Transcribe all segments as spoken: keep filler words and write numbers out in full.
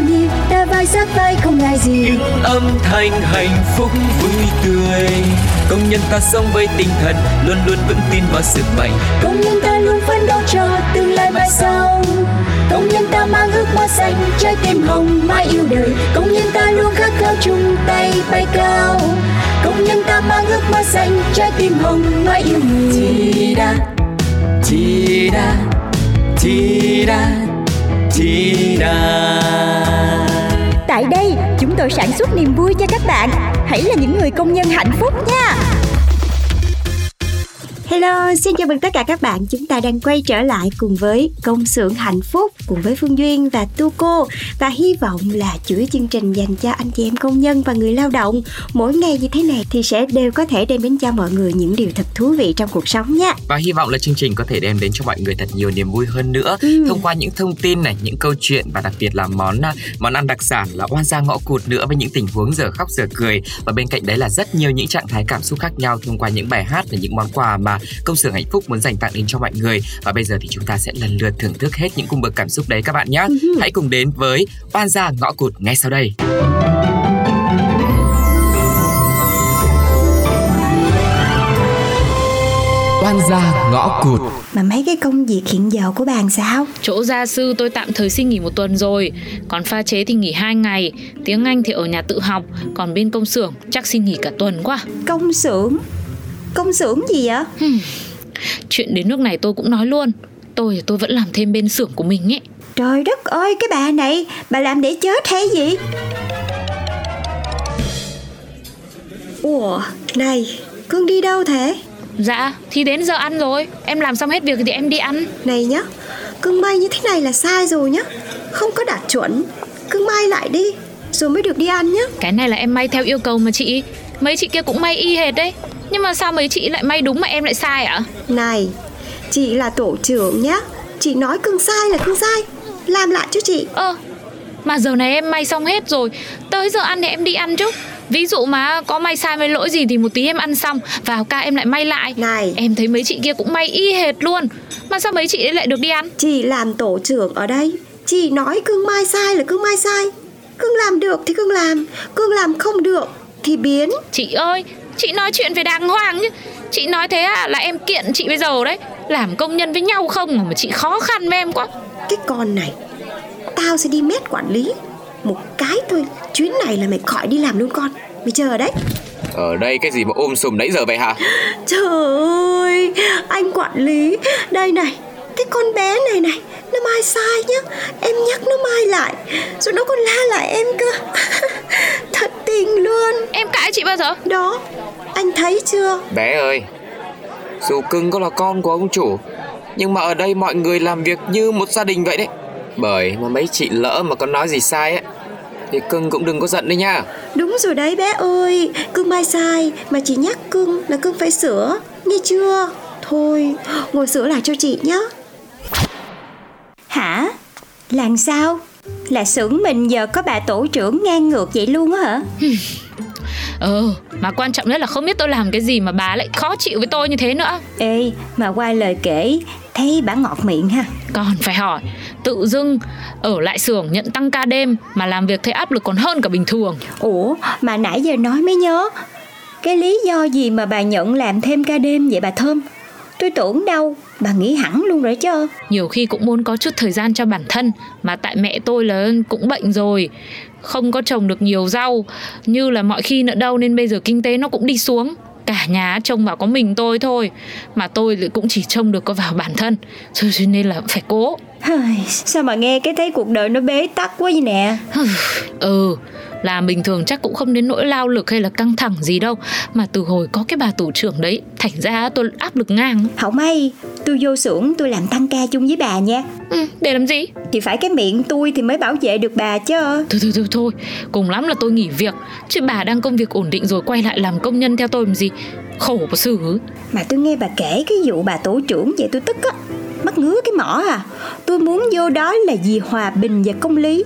nhịp, ta vai sát vai không ngại gì. Những âm thanh hạnh phúc vui tươi, công nhân ta sống với tinh thần luôn luôn vững tin vào sức mạnh. Công nhân ta luôn phấn đấu cho tương lai mai sau. Công nhân ta mang ước mơ xanh, trái tim hồng mãi yêu đời. Công nhân ta luôn khát khao chung tay bay cao. Công nhân ta mang ước mơ xanh, trái tim hồng mãi yêu người. Chi đa, chi đa, chi đa, chi đa. Tại đây chúng tôi sản xuất niềm vui cho các bạn. Hãy là những người công nhân hạnh phúc nha. Hello, xin chào mừng tất cả các bạn. Chúng ta đang quay trở lại cùng với Công xưởng Hạnh Phúc, cùng với Phương Duyên và Tu Cô. Và hy vọng là chuỗi chương trình dành cho anh chị em công nhân và người lao động mỗi ngày như thế này thì sẽ đều có thể đem đến cho mọi người những điều thật thú vị trong cuộc sống nhé. Và hy vọng là chương trình có thể đem đến cho mọi người thật nhiều niềm vui hơn nữa, ừ. thông qua những thông tin này, những câu chuyện và đặc biệt là món món ăn đặc sản là Oan Gia Ngõ Cụt nữa, với những tình huống giờ khóc giờ cười. Và bên cạnh đấy là rất nhiều những trạng thái cảm xúc khác nhau thông qua những bài hát và những món quà mà Công xưởng Hạnh Phúc muốn dành tặng đến cho mọi người. Và bây giờ thì chúng ta sẽ lần lượt thưởng thức hết những cung bậc cảm xúc đấy các bạn nhé. Hãy cùng đến với Oan Gia Ngõ Cụt ngay sau đây. Oan Gia Ngõ Cụt. Mà mấy cái công việc hiện giờ của bạn sao? Chỗ gia sư tôi tạm thời xin nghỉ một tuần rồi, còn pha chế thì nghỉ hai ngày. Tiếng Anh thì ở nhà tự học, còn bên công xưởng chắc xin nghỉ cả tuần quá. Công xưởng? Công xưởng gì vậy? Hmm. Chuyện đến nước này tôi cũng nói luôn. Tôi tôi vẫn làm thêm bên xưởng của mình ấy. Trời đất ơi, cái bà này, bà làm để chết hay gì? Ủa, này, Cương đi đâu thế? Dạ, thì đến giờ ăn rồi. Em làm xong hết việc thì em đi ăn. Này nhá, Cương bay như thế này là sai rồi nhá. Không có đạt chuẩn. Cương bay lại đi, rồi mới được đi ăn nhá. Cái này là em may theo yêu cầu mà chị. Mấy chị kia cũng may y hệt đấy. Nhưng mà sao mấy chị lại may đúng mà em lại sai ạ? Này, chị là tổ trưởng nhá. Chị nói Cương sai là Cương sai. Làm lại cho chị. Ờ, mà giờ này em may xong hết rồi. Tới giờ ăn thì em đi ăn chứ. Ví dụ mà có may sai may lỗi gì thì một tí em ăn xong, vào ca em lại may lại. Này, em thấy mấy chị kia cũng may y hệt luôn. Mà sao mấy chị lại được đi ăn? Chị làm tổ trưởng ở đây, chị nói Cương may sai là Cương may sai. Cương làm được thì Cương làm, Cương làm không được thì biến. Chị ơi, chị nói chuyện về đàng hoàng chứ. Chị nói thế à, là em kiện chị bây giờ đấy. Làm công nhân với nhau không mà chị khó khăn với em quá. Cái con này, tao sẽ đi mét quản lý một cái thôi. Chuyến này là mày khỏi đi làm luôn con. Mày chờ đấy. Ở đây cái gì mà ôm sùm nãy giờ vậy hả? Trời ơi, anh quản lý. Đây này, cái con bé này này, nó mai sai nhá. Em nhắc nó mai lại, rồi nó còn la lại em cơ. Thật tình luôn. Em cãi chị bao giờ? Đó, anh thấy chưa? Bé ơi, dù Cưng có là con của ông chủ, nhưng mà ở đây mọi người làm việc như một gia đình vậy đấy. Bởi mà mấy chị lỡ mà có nói gì sai ấy thì Cưng cũng đừng có giận đấy nha. Đúng rồi đấy bé ơi, Cưng mai sai mà chị nhắc Cưng là Cưng phải sửa, nghe chưa? Thôi, ngồi sửa lại cho chị nhá. Hả? Làm sao? Là xưởng mình giờ có bà tổ trưởng ngang ngược vậy luôn á hả? Ừ, mà quan trọng nhất là không biết tôi làm cái gì mà bà lại khó chịu với tôi như thế nữa. Ê, mà qua lời kể, thấy bà ngọt miệng ha. Còn phải hỏi, tự dưng ở lại xưởng nhận tăng ca đêm mà làm việc thấy áp lực còn hơn cả bình thường. Ủa, mà nãy giờ nói mới nhớ, cái lý do gì mà bà nhận làm thêm ca đêm vậy bà Thơm? Tôi tưởng đâu, bà nghĩ hẳn luôn rồi chứ. Nhiều khi cũng muốn có chút thời gian cho bản thân. Mà tại mẹ tôi là cũng bệnh rồi, không có trồng được nhiều rau như là mọi khi nữa đâu, nên bây giờ kinh tế nó cũng đi xuống. Cả nhà trông vào có mình tôi thôi, mà tôi lại cũng chỉ trông được có vào bản thân, cho nên là phải cố. Sao mà nghe cái thấy cuộc đời nó bế tắc quá vậy nè. Ừ, là bình thường chắc cũng không đến nỗi lao lực hay là căng thẳng gì đâu. Mà từ hồi có cái bà tổ trưởng đấy, thành ra tôi áp lực ngang. Không may, tôi vô xưởng tôi làm tăng ca chung với bà nha. Ừ, để làm gì? Thì phải cái miệng tôi thì mới bảo vệ được bà chứ. Thôi thôi thôi thôi, cùng lắm là tôi nghỉ việc. Chứ bà đang công việc ổn định rồi quay lại làm công nhân theo tôi làm gì? Khổ có xử. Mà tôi nghe bà kể cái vụ bà tổ trưởng vậy tôi tức á, mắt ngứa cái mỏ à. Tôi muốn vô đó là vì hòa bình và công lý.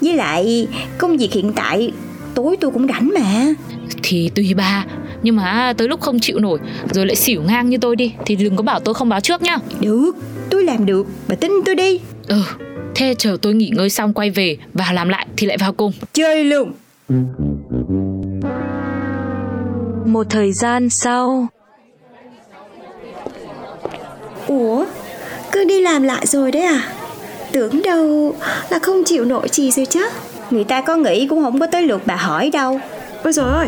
Với lại công việc hiện tại tối tôi cũng rảnh mà. Thì tùy bà, nhưng mà tới lúc không chịu nổi rồi lại xỉu ngang như tôi đi thì đừng có bảo tôi không báo trước nhá. Được, tôi làm được, bà tin tôi đi. Ừ, thế chờ tôi nghỉ ngơi xong quay về và làm lại thì lại vào cùng. Chơi luôn. Một thời gian sau. Ủa, cứ đi làm lại rồi đấy à? Tưởng đâu là không chịu nổi gì rồi chứ. Người ta có nghĩ cũng không có tới lượt bà hỏi đâu. Ôi dồi ôi,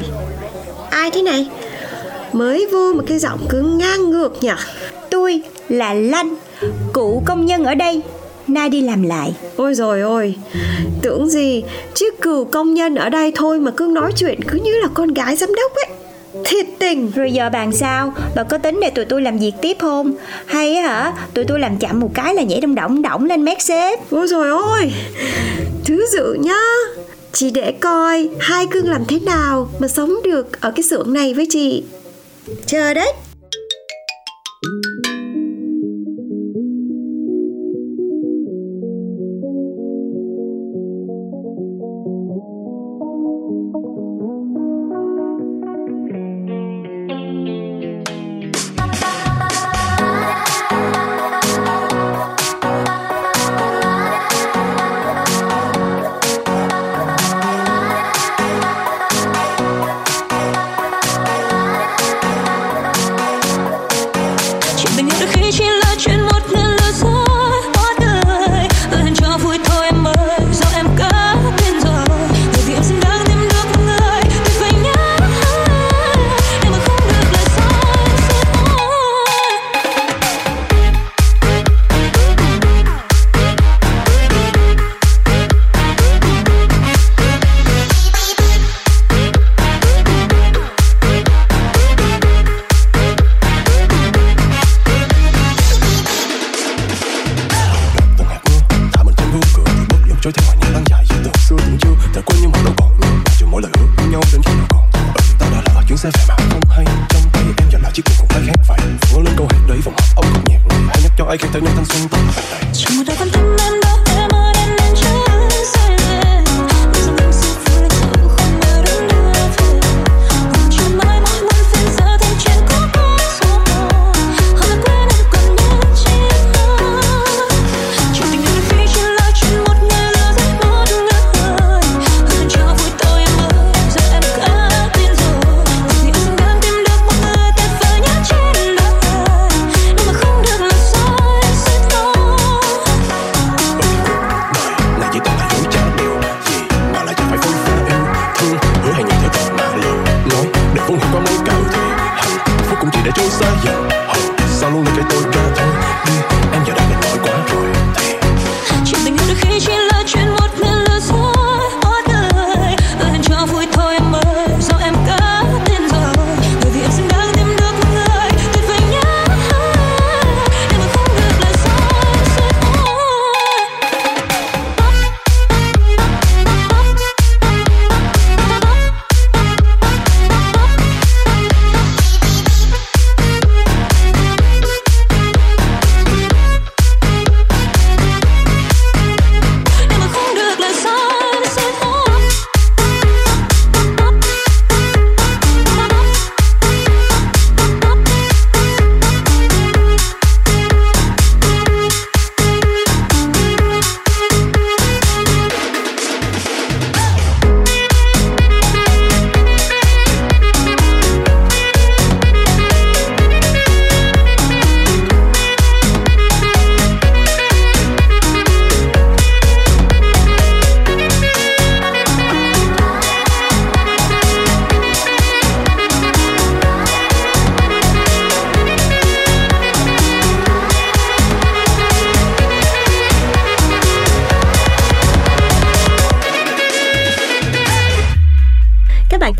ai thế này? Mới vô mà cái giọng cứ ngang ngược nhỉ. Tôi là Lanh, cựu công nhân ở đây, nay đi làm lại. Ôi dồi ôi, tưởng gì chứ cựu công nhân ở đây thôi mà cứ nói chuyện cứ như là con gái giám đốc ấy. Thiệt tình. Rồi giờ bàn sao? Bà có tính để tụi tôi làm việc tiếp không? Hay hả? Tụi tôi làm chậm một cái là nhảy đông đỏng đỏng lên mét sếp. Ôi dồi ôi, thứ dự nhá. Chị để coi hai cưng làm thế nào mà sống được ở cái xưởng này với chị. Chờ đấy.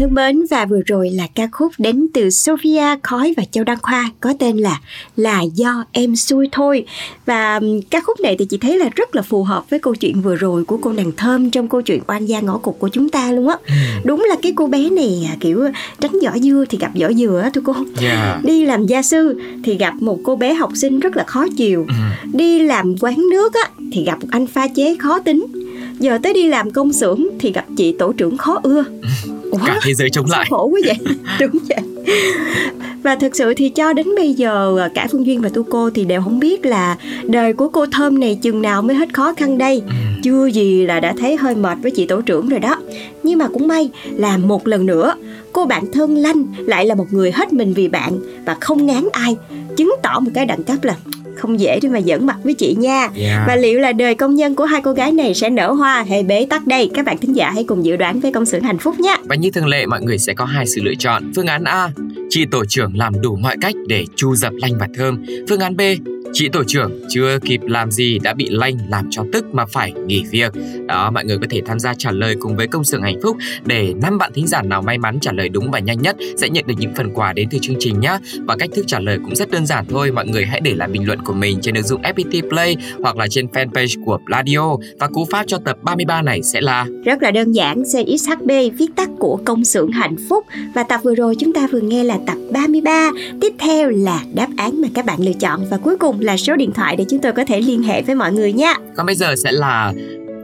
thân mến, và vừa rồi là ca khúc đến từ Sophia Khói và Châu Đăng Khoa có tên là Là Do Em Xui Thôi. Và ca khúc này thì chị thấy là rất là phù hợp với câu chuyện vừa rồi của cô nàng Thơm trong câu chuyện Oan Gia Ngõ Cụt của chúng ta luôn á. Đúng là cái cô bé này kiểu tránh vỏ dưa thì gặp vỏ dừa á, thôi cô. Yeah. Đi làm gia sư thì gặp một cô bé học sinh rất là khó chịu. Đi làm quán nước á thì gặp một anh pha chế khó tính. Giờ tới đi làm công xưởng thì gặp chị tổ trưởng khó ưa. Ủa? Cả thế giới chống lại. Khổ quá vậy. Đúng vậy. Và thực sự thì cho đến bây giờ cả Phương Duyên và Tu Cô thì đều không biết là đời của cô Thơm này chừng nào mới hết khó khăn đây. Ừ. Chưa gì là đã thấy hơi mệt với chị tổ trưởng rồi đó. Nhưng mà cũng may là một lần nữa cô bạn thân Lanh lại là một người hết mình vì bạn và không ngán ai, chứng tỏ một cái đẳng cấp là không dễ để mà giỡn mặt với chị nha. Yeah. Và liệu là đời công nhân của hai cô gái này sẽ nở hoa hay bế tắc đây? Các bạn thính giả hãy cùng dự đoán với Công xưởng Hạnh Phúc nhé. Và như thường lệ, mọi người sẽ có hai sự lựa chọn. Phương án A, chị tổ trưởng làm đủ mọi cách để chu dập Lanh và Thơm. Phương án B, chị tổ trưởng chưa kịp làm gì đã bị Lanh làm cho tức mà phải nghỉ việc. Đó, mọi người có thể tham gia trả lời cùng với Công xưởng Hạnh Phúc để năm bạn thính giả nào may mắn trả lời đúng và nhanh nhất sẽ nhận được những phần quà đến từ chương trình nhé. Và cách thức trả lời cũng rất đơn giản thôi. Mọi người hãy để lại bình luận của mình trên ứng dụng ép pê tê Play hoặc là trên fanpage của Radio. Và cú pháp cho tập ba mươi ba này sẽ là rất là đơn giản, xê ích hát bê viết tắt của Công xưởng Hạnh Phúc. Và tập vừa rồi chúng ta vừa nghe là tập ba mươi ba. Tiếp theo là đáp án mà các bạn lựa chọn và cuối cùng là số điện thoại để chúng tôi có thể liên hệ với mọi người nhé. Còn bây giờ sẽ là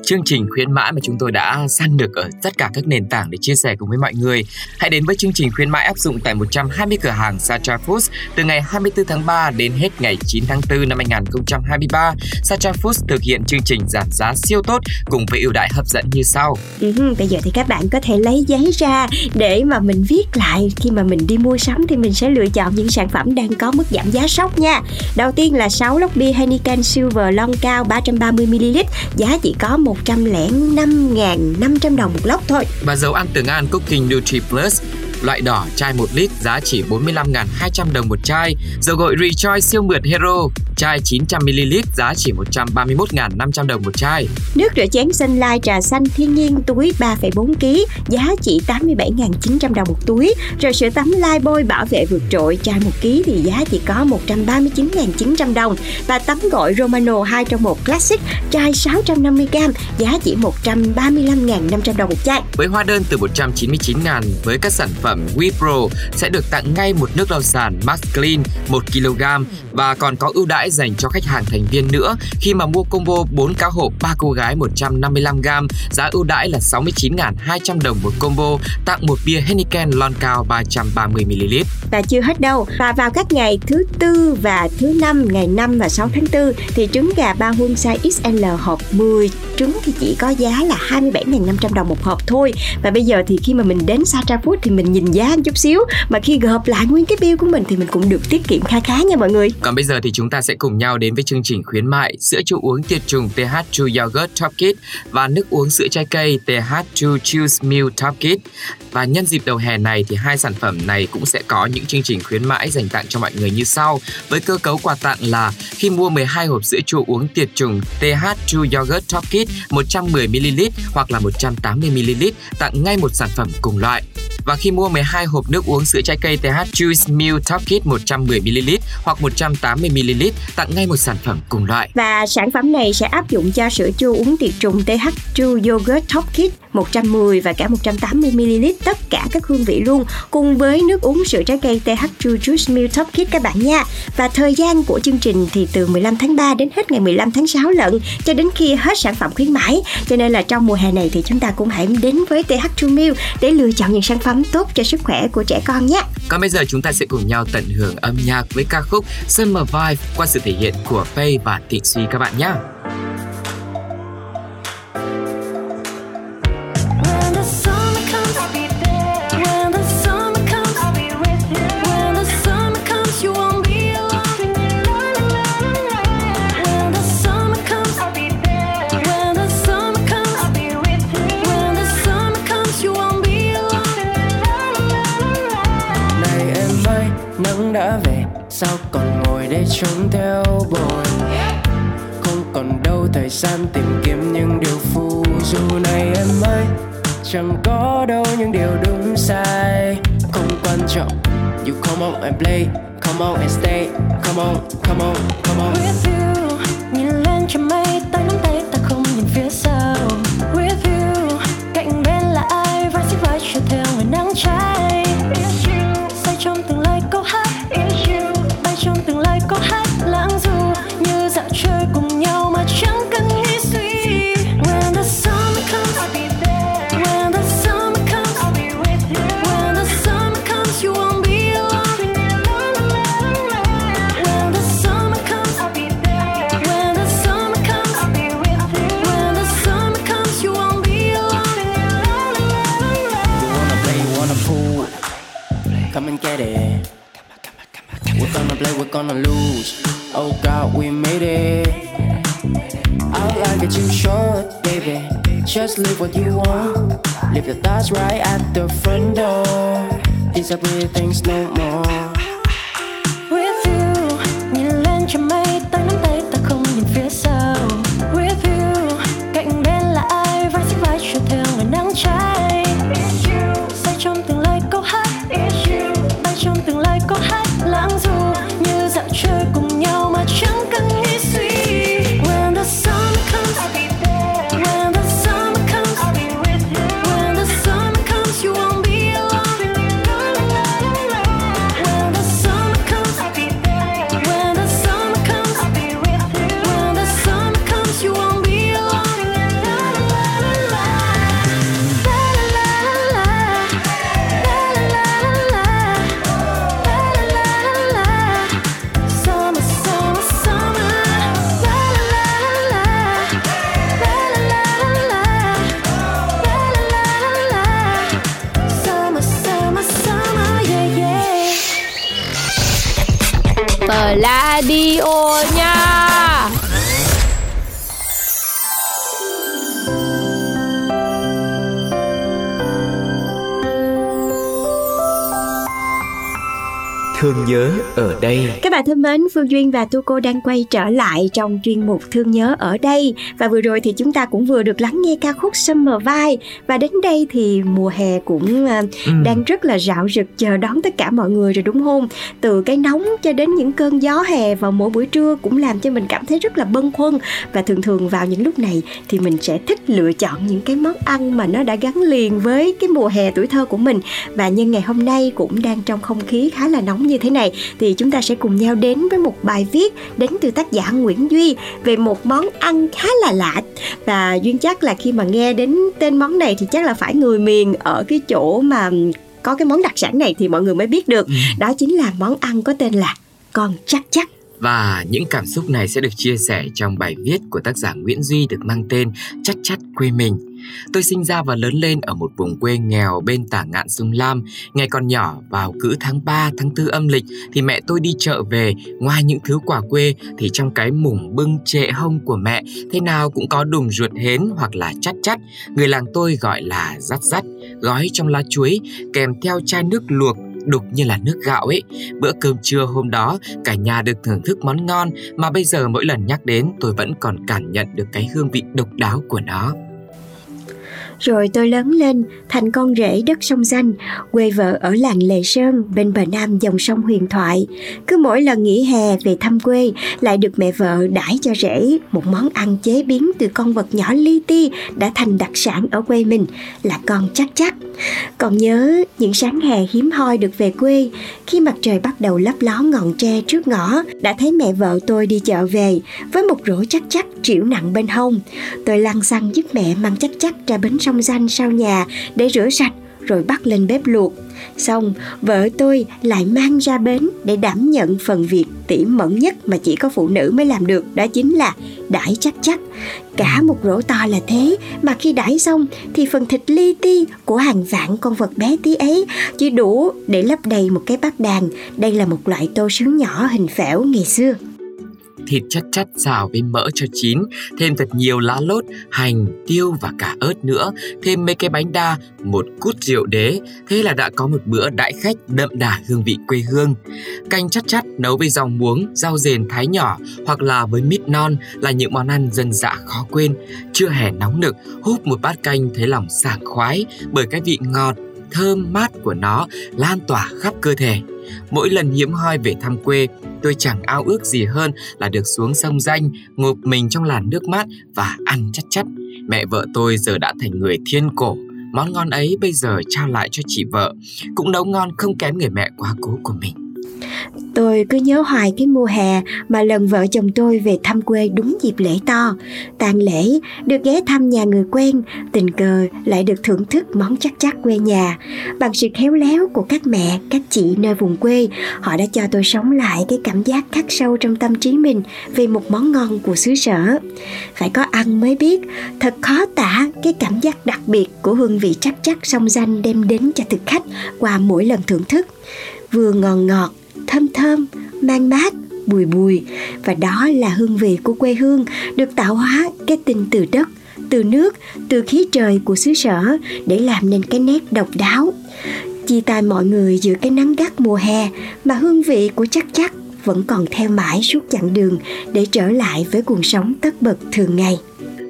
chương trình khuyến mãi mà chúng tôi đã săn được ở tất cả các nền tảng để chia sẻ cùng với mọi người. Hãy đến với chương trình khuyến mãi áp dụng tại một trăm hai mươi cửa hàng Satra Foods từ ngày hai mươi tư tháng ba đến hết ngày chín tháng tư năm hai nghìn không trăm hai mươi ba. Satra Foods thực hiện chương trình giảm giá siêu tốt cùng với ưu đãi hấp dẫn như sau. Ừ, bây giờ thì các bạn có thể lấy giấy ra để mà mình viết lại. Khi mà mình đi mua sắm thì mình sẽ lựa chọn những sản phẩm đang có mức giảm giá sốc nha. Đầu tiên là sáu lốc bia Heineken Silver lon cao ba trăm ba mươi mi li lít, giá chỉ có một một trăm lẻ năm nghìn năm trăm đồng một lốc thôi. Và dầu ăn từ Ngan Cooking Nutri plus loại đỏ chai một lít giá chỉ bốn mươi lăm nghìn hai trăm đồng một chai. Dầu gội Rejoice siêu mượt Hero chai chín trăm mi li lít giá chỉ một trăm ba mươi mốt nghìn năm trăm đồng một chai. Nước rửa chén Sunlight trà xanh thiên nhiên túi ba phẩy bốn ki lô gam giá chỉ tám mươi bảy nghìn chín trăm đồng một túi. Rồi sữa tắm Lai Bôi bảo vệ vượt trội chai một ki lô gam thì giá chỉ có một trăm ba mươi chín nghìn chín trăm đồng. Và tắm gội Romano hai trong một Classic chai sáu trăm năm mươi gam giá chỉ một trăm ba mươi lăm nghìn năm trăm đồng một chai. Với hóa đơn từ một trăm chín mươi chín nghìn với các sản phẩm Weepro sẽ được tặng ngay một nước lau sàn Max Clean một ki lô gam và còn có ưu đãi dành cho khách hàng thành viên nữa khi mà mua combo bốn cá hộp ba cô gái một trăm năm mươi lăm gam, giá ưu đãi là sáu mươi chín nghìn hai trăm đồng một combo, tặng một bia Heineken lon cao ba trăm ba mươi mi li lít. Và chưa hết đâu, và vào các ngày thứ tư và thứ năm, ngày năm và sáu tháng tư thì trứng gà Ba Huong Sai ích lờ hộp mười trứng thì chỉ có giá là hai mươi bảy nghìn năm trăm đồng một hộp thôi. Và bây giờ thì khi mà mình đến Satra Food thì mình nhìn giá một chút xíu, mà khi gộp lại nguyên cái bill của mình thì mình cũng được tiết kiệm khá khá nha mọi người. Còn bây giờ thì chúng ta sẽ cùng nhau đến với chương trình khuyến mại sữa chua uống tiệt trùng tê hát True Yogurt Top Kit và nước uống sữa trái cây tê hát True Chill Smooth Topkit. Và nhân dịp đầu hè này thì hai sản phẩm này cũng sẽ có những chương trình khuyến mãi dành tặng cho mọi người như sau. Với cơ cấu quà tặng là khi mua mười hai hộp sữa chua uống tiệt trùng tê hát True Yogurt Top Kit một trăm mười mi li lít hoặc là một trăm tám mươi mi li lít tặng ngay một sản phẩm cùng loại. Và khi mua mười hai hộp nước uống sữa trái cây tê hát Juice Meal Top Kit một trăm mười mi li lít hoặc một trăm tám mươi mi li lít tặng ngay một sản phẩm cùng loại. Và sản phẩm này sẽ áp dụng cho sữa chua uống tiệt trùng tê hát True Yogurt Top Kit một trăm mười và cả một trăm tám mươi mi li lít tất cả các hương vị luôn, cùng với nước uống sữa trái cây tê hát True Juice Meal Top Kit các bạn nha. Và thời gian của chương trình thì từ mười lăm tháng ba đến hết ngày mười lăm tháng sáu lận, cho đến khi hết sản phẩm khuyến mãi. Cho nên là trong mùa hè này thì chúng ta cũng hãy đến với tê hát True Meal để lựa chọn những sản phẩm tốt cho sức khỏe của trẻ con nhé. Còn bây giờ chúng ta sẽ cùng nhau tận hưởng âm nhạc với ca khúc Summer Vibe qua sự thể hiện của Pay và Thị Suy các bạn nhé. Sao còn ngồi đây trông theo buồn? Không còn đâu thời gian tìm kiếm những điều phù du này em ơi. Chẳng có đâu những điều đúng sai không quan trọng. You come on and play, come on and stay, come on, come on, come on. With you, nhìn lên trên mây, ta nắm tay, ta không nhìn phía sau. With you, cạnh bên là ai, vai sát vai chiều theo ngoài nắng cháy. It's you, say trong từng lời câu hát. It's you, bay trong từng lời câu hát, lãng du như dạo chơi cùng nhau mà chẳng cần nghĩ suy. When the summer comes, I'll be there. When the summer comes, I'll be with you. When the summer comes, you won't be alone. When the summer comes, I'll be there. When the summer comes, I'll be with you. When the summer comes, you won't be alone. You wanna play, you wanna pull, come and get it. We're gonna play, we're gonna lose. Oh God, we made it. I like it too short, baby. Just live what you want. Leave your thoughts right at the front door. These are pretty things no more. With you, nhìn lên trên mây, ta nắm tay, ta không nhìn phía sau. With you, cạnh bên là ai, vai sát vai chiều theo ngoài nắng cháy. It's you, say trong từng lời câu hát. It's you, bay trong từng lời câu hát. Lãng du như dạo chơi cùng nhau mà chẳng cần nghĩ suy. When the summer comes, I'll be there. When the summer comes, I'll be with you. When the summer comes, you won't be alone. When the summer comes, I'll be there. When the summer comes, I'll be with you. When the summer comes, you won't be alone. La la la la, la la la la, la la la la. Radio nha. Thương nhớ ở đây. Các bạn thân mến, Phương Duyên và Tu Cô đang quay trở lại trong chuyên mục Thương nhớ ở đây. Và vừa rồi thì chúng ta cũng vừa được lắng nghe ca khúc Summer Vibe. Và đến đây thì mùa hè cũng ừ. đang rất là rạo rực chờ đón tất cả mọi người rồi đúng không? Từ cái nóng cho đến những cơn gió hè vào mỗi buổi trưa cũng làm cho mình cảm thấy rất là bâng khuâng. Và thường thường vào những lúc này thì mình sẽ thích lựa chọn những cái món ăn mà nó đã gắn liền với cái mùa hè tuổi thơ của mình. Và nhân ngày hôm nay cũng đang trong không khí khá là nóng như thế này thì chúng ta sẽ cùng nhau đến với một bài viết đến từ tác giả Nguyễn Duy về một món ăn khá là lạ. Và Duyên chắc là khi mà nghe đến tên món này thì chắc là phải người miền ở cái chỗ mà có cái món đặc sản này thì mọi người mới biết được. Đó chính là món ăn có tên là con chắc chắc. Và những cảm xúc này sẽ được chia sẻ trong bài viết của tác giả Nguyễn Duy được mang tên Chắc Chắc Quê Mình. Tôi sinh ra và lớn lên ở một vùng quê nghèo bên tả ngạn sông Lam. Ngày còn nhỏ, vào cứ tháng ba, tháng tư âm lịch thì mẹ tôi đi chợ về. Ngoài những thứ quả quê thì trong cái mùng bưng trệ hông của mẹ thế nào cũng có đùm ruột hến hoặc là chắt chắt. Người làng tôi gọi là rắt rắt, gói trong lá chuối, kèm theo chai nước luộc đục như là nước gạo ấy. Bữa cơm trưa hôm đó cả nhà được thưởng thức món ngon mà bây giờ mỗi lần nhắc đến tôi vẫn còn cảm nhận được cái hương vị độc đáo của nó. Rồi tôi lớn lên thành con rể đất sông Danh, quê vợ ở làng Lệ Sơn bên bờ nam dòng sông huyền thoại. Cứ mỗi lần nghỉ hè về thăm quê lại được mẹ vợ đãi cho rể một món ăn chế biến từ con vật nhỏ li ti đã thành đặc sản ở quê mình là con chắc chắc. Còn nhớ những sáng hè hiếm hoi được về quê, khi mặt trời bắt đầu lấp ló ngọn tre trước ngõ đã thấy mẹ vợ tôi đi chợ về với một rổ chắc chắc trĩu nặng bên hông. Tôi lăn xăng giúp mẹ mang chắc chắc ra bến sông Danh sau nhà để rửa sạch rồi bắt lên bếp luộc. Xong, vợ tôi lại mang ra bến để đảm nhận phần việc tỉ mẩn nhất mà chỉ có phụ nữ mới làm được, đó chính là đãi chắc chắc. Cả một rổ to là thế mà khi đãi xong thì phần thịt li ti của hàng vạn con vật bé tí ấy chỉ đủ để lấp đầy một cái bát đàn. Đây là một loại tô sứ nhỏ hình phễu ngày xưa. thịt chắc chắn xào với mỡ cho chín, thêm thật nhiều lá lốt, hành, tiêu và cả ớt nữa, thêm mấy cái bánh đa, một cút rượu đế. Thế là đã có một bữa đãi khách đậm đà hương vị quê hương. Canh chắc chắn nấu với rau muống, rau dền thái nhỏ hoặc là với mít non là những món ăn dân dã khó quên. Trưa hè nóng nực, húp một bát canh thấy lòng sảng khoái bởi cái vị ngọt, thơm mát của nó lan tỏa khắp cơ thể. Mỗi lần hiếm hoi về thăm quê, tôi chẳng ao ước gì hơn là được xuống sông Danh, ngộp mình trong làn nước mát và ăn chắt chắt. Mẹ vợ tôi giờ đã thành người thiên cổ, món ngon ấy bây giờ trao lại cho chị vợ, cũng nấu ngon không kém người mẹ quá cố của mình. Tôi cứ nhớ hoài cái mùa hè mà lần vợ chồng tôi về thăm quê đúng dịp lễ to. Tàn lễ, được ghé thăm nhà người quen, tình cờ lại được thưởng thức món chắc chắc quê nhà. Bằng sự khéo léo của các mẹ, các chị nơi vùng quê, họ đã cho tôi sống lại cái cảm giác khắc sâu trong tâm trí mình về một món ngon của xứ sở. Phải có ăn mới biết, thật khó tả cái cảm giác đặc biệt của hương vị chắc chắc sông Danh đem đến cho thực khách qua mỗi lần thưởng thức. Vừa ngon ngọt, thơm thơm, mang mát, bùi bùi. Và đó là hương vị của quê hương, được tạo hóa kết tinh từ đất, từ nước, từ khí trời của xứ sở để làm nên cái nét độc đáo. Chia tay mọi người giữa cái nắng gắt mùa hè mà hương vị của chắc chắc vẫn còn theo mãi suốt chặng đường để trở lại với cuộc sống tất bật thường ngày.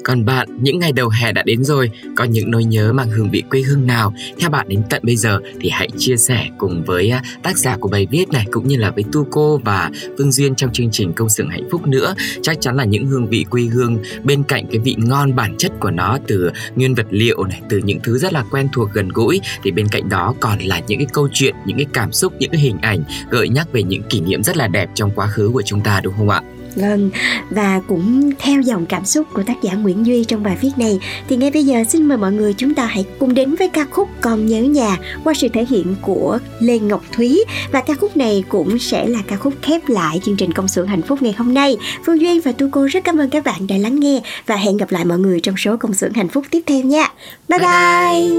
Còn bạn, những ngày đầu hè đã đến rồi, có những nỗi nhớ mang hương vị quê hương nào theo bạn đến tận bây giờ thì hãy chia sẻ cùng với tác giả của bài viết này, cũng như là với Tu Cô và Phương Duyên trong chương trình Công xưởng Hạnh Phúc nữa. Chắc chắn là những hương vị quê hương bên cạnh cái vị ngon bản chất của nó, từ nguyên vật liệu này, từ những thứ rất là quen thuộc gần gũi, thì bên cạnh đó còn là những cái câu chuyện, những cái cảm xúc, những cái hình ảnh gợi nhắc về những kỷ niệm rất là đẹp trong quá khứ của chúng ta, đúng không ạ? Vâng, và cũng theo dòng cảm xúc của tác giả Nguyễn Duy trong bài viết này thì ngay bây giờ xin mời mọi người chúng ta hãy cùng đến với ca khúc Còn Nhớ Nhà qua sự thể hiện của Lê Ngọc Thúy. Và ca khúc này cũng sẽ là ca khúc khép lại chương trình Công xưởng Hạnh Phúc ngày hôm nay. Phương Duyên và Tu Cô rất cảm ơn các bạn đã lắng nghe và hẹn gặp lại mọi người trong số Công xưởng Hạnh Phúc tiếp theo nha. Bye bye, bye.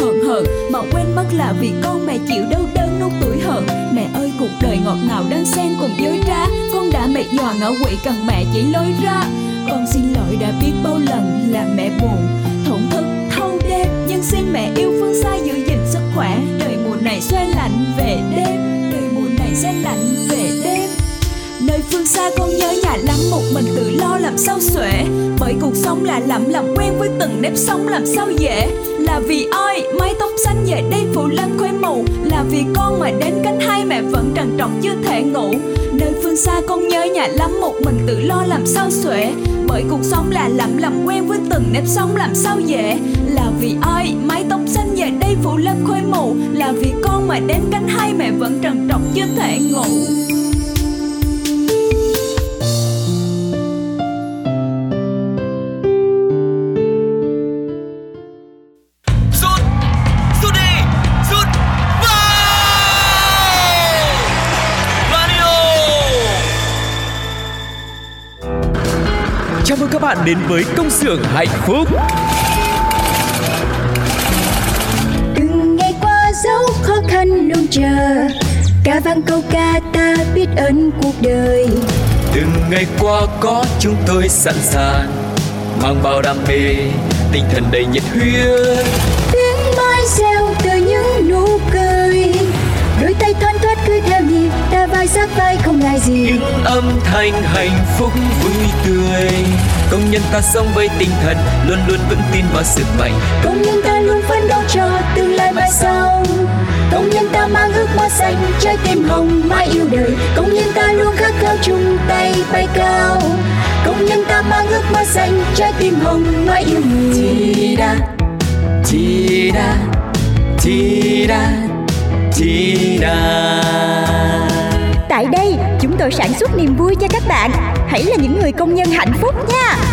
Hờn hờn hờn, mà quên mất là vì con mẹ chịu đau đớn nốt tuổi hờn. Mẹ ơi cuộc đời ngọt ngào đang xen cùng dối trá, con đã mệt nhòa ngã quỵ cần mẹ chỉ lối ra. Con xin lỗi đã biết bao lần làm mẹ buồn, thổn thức thâu đêm, nhưng xin mẹ yêu phương xa giữ gìn sức khỏe. Đời mùa này se lạnh về đêm, đời mùa này se lạnh về đêm. Nơi phương xa con nhớ nhà lắm, một mình tự lo làm sao xuể, bởi cuộc sống là lắm làm quen với từng nếp sống làm sao dễ. Là vì ơi mái tóc xanh về đây phủ lên khói mù, là vì con mà đến cánh hai mẹ vẫn trằn trọc chưa thể ngủ. Nơi phương xa con nhớ nhà lắm, một mình tự lo làm sao xuể, bởi cuộc sống là lắm làm quen với từng nếp sống làm sao dễ. Là vì ơi mái tóc xanh về đây phủ lên khói mù, là vì con mà đến cánh hai mẹ vẫn trằn trọc chưa thể ngủ. Bạn đến với công xưởng hạnh phúc. Từng ngày qua dấu khó khăn luôn chờ, ca vang câu ca ta biết ơn cuộc đời. Từng ngày qua có chúng tôi sẵn sàng, mang bao đam mê, tinh thần đầy nhiệt huyết. Tiếng mai reo từ những nụ cười, đôi tay thoăn thoắt cứ theo nhịp, ta vai sát vai không ngại gì. Những âm thanh hạnh phúc vui tươi, công nhân ta sống với tinh thần luôn luôn vững tin vào sức mạnh. Công nhân ta luôn phấn đấu cho tương lai mai sau, công nhân ta mang ước mơ xanh trái tim hồng mãi yêu đời. Công nhân ta luôn khát khao chung tay bay cao, công nhân ta mang ước mơ xanh trái tim hồng mãi yêu người. Chi đa chi đa chi đa chi đa. Tại đây, chúng tôi sản xuất niềm vui cho các bạn. Hãy là những người công nhân hạnh phúc nha!